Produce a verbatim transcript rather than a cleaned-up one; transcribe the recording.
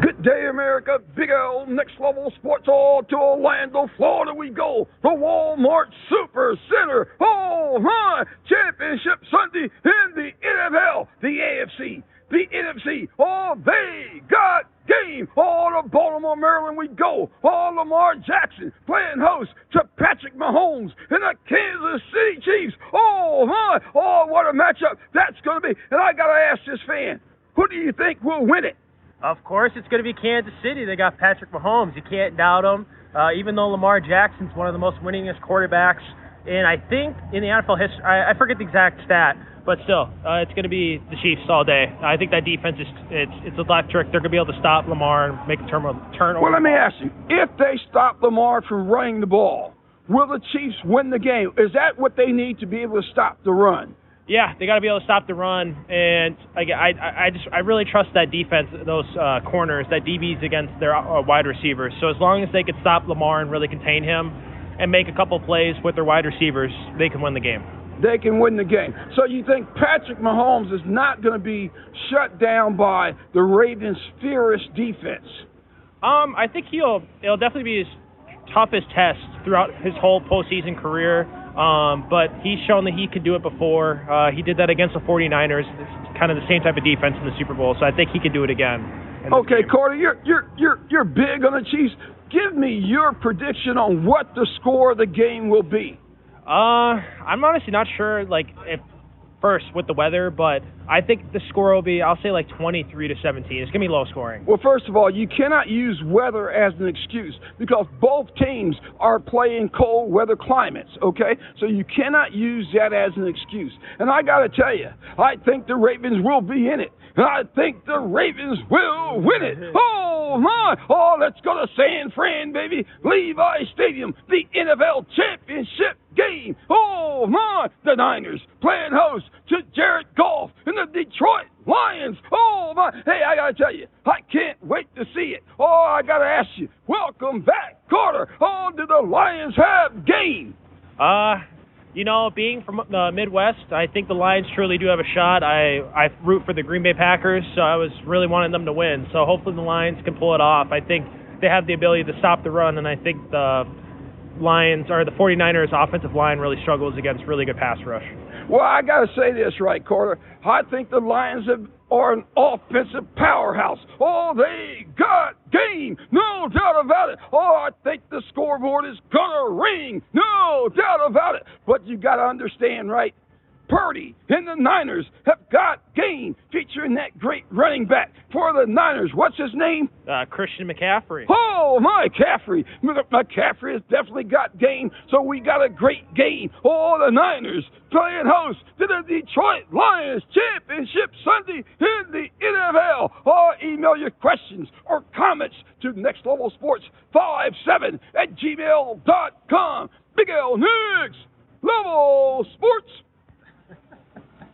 Good day, America. Big L, Next Level Sports, all to Orlando, Florida we go. The Walmart Super Center. Oh, my. Championship Sunday in the N F L, the A F C, the N F C. All they got game. All to Baltimore, Maryland we go. All Lamar Jackson playing host to Patrick Mahomes and the Kansas City Chiefs. Oh, my. Oh, what a matchup that's going to be. And I got to ask this fan, who do you think will win it? Of course, it's going to be Kansas City. They got Patrick Mahomes. You can't doubt him, uh, even though Lamar Jackson's one of the most winningest quarterbacks. And I think in the N F L history, I, I forget the exact stat, but still, uh, it's going to be the Chiefs all day. I think that defense is it's, it's electric. They're going to be able to stop Lamar and make a turn, turn over. Well, let me ask you, if they stop Lamar from running the ball, will the Chiefs win the game? Is that what they need to be able to stop the run? Yeah, they got to be able to stop the run, and I, I, I just I really trust that defense, those uh, corners, that D Bs against their uh, wide receivers. So as long as they could stop Lamar and really contain him, and make a couple plays with their wide receivers, they can win the game. They can win the game. So you think Patrick Mahomes is not going to be shut down by the Ravens' fierce defense? Um, I think he'll it'll definitely be his toughest test throughout his whole postseason career. Um, but he's shown that he could do it before. Uh, he did that against the 49ers. It's kind of the same type of defense in the Super Bowl, so I think he could do it again. Okay, Carter, you're you're you're you're big on the Chiefs. Give me your prediction on what the score of the game will be. Uh, I'm honestly not sure. Like, if first with the weather, but I think the score will be, I'll say like twenty-three to seventeen. It's gonna be low scoring. Well, first of all, you cannot use weather as an excuse because both teams are playing cold weather climates, okay? So you cannot use that as an excuse. And I gotta tell you, I think the Ravens will be in it. And I think the Ravens will win it. Oh, my. Oh, let's go to San Fran, baby. Levi Stadium, the N F L championship game. Oh, my. The Niners playing host to Jared Goff and the Detroit Lions. Oh, my. Hey, I got to tell you, I can't wait to see it. Oh, I got to ask you, welcome back, Carter. Oh, do the Lions have game? Uh... You know, being from the Midwest, I think the Lions truly do have a shot. I, I root for the Green Bay Packers, so I was really wanting them to win. So hopefully the Lions can pull it off. I think they have the ability to stop the run, and I think the Lions or the 49ers offensive line really struggles against really good pass rush. Well, I got to say this right, Carter. I think the Lions have, are an offensive powerhouse. Oh, they got game. No doubt about it. Oh, I think the scoreboard is going to ring. No doubt about it. But you got to understand, right? Purdy and the Niners have got game featuring that great running back for the Niners. What's his name? Uh, Christian McCaffrey. Oh, my, McCaffrey. McCaffrey has definitely got game, so we got a great game. Oh, the Niners playing host to the Detroit Lions championship Sunday in the N F L. Or email your questions or comments to next level sports five seven at gmail dot com. Big L Next Level Sports.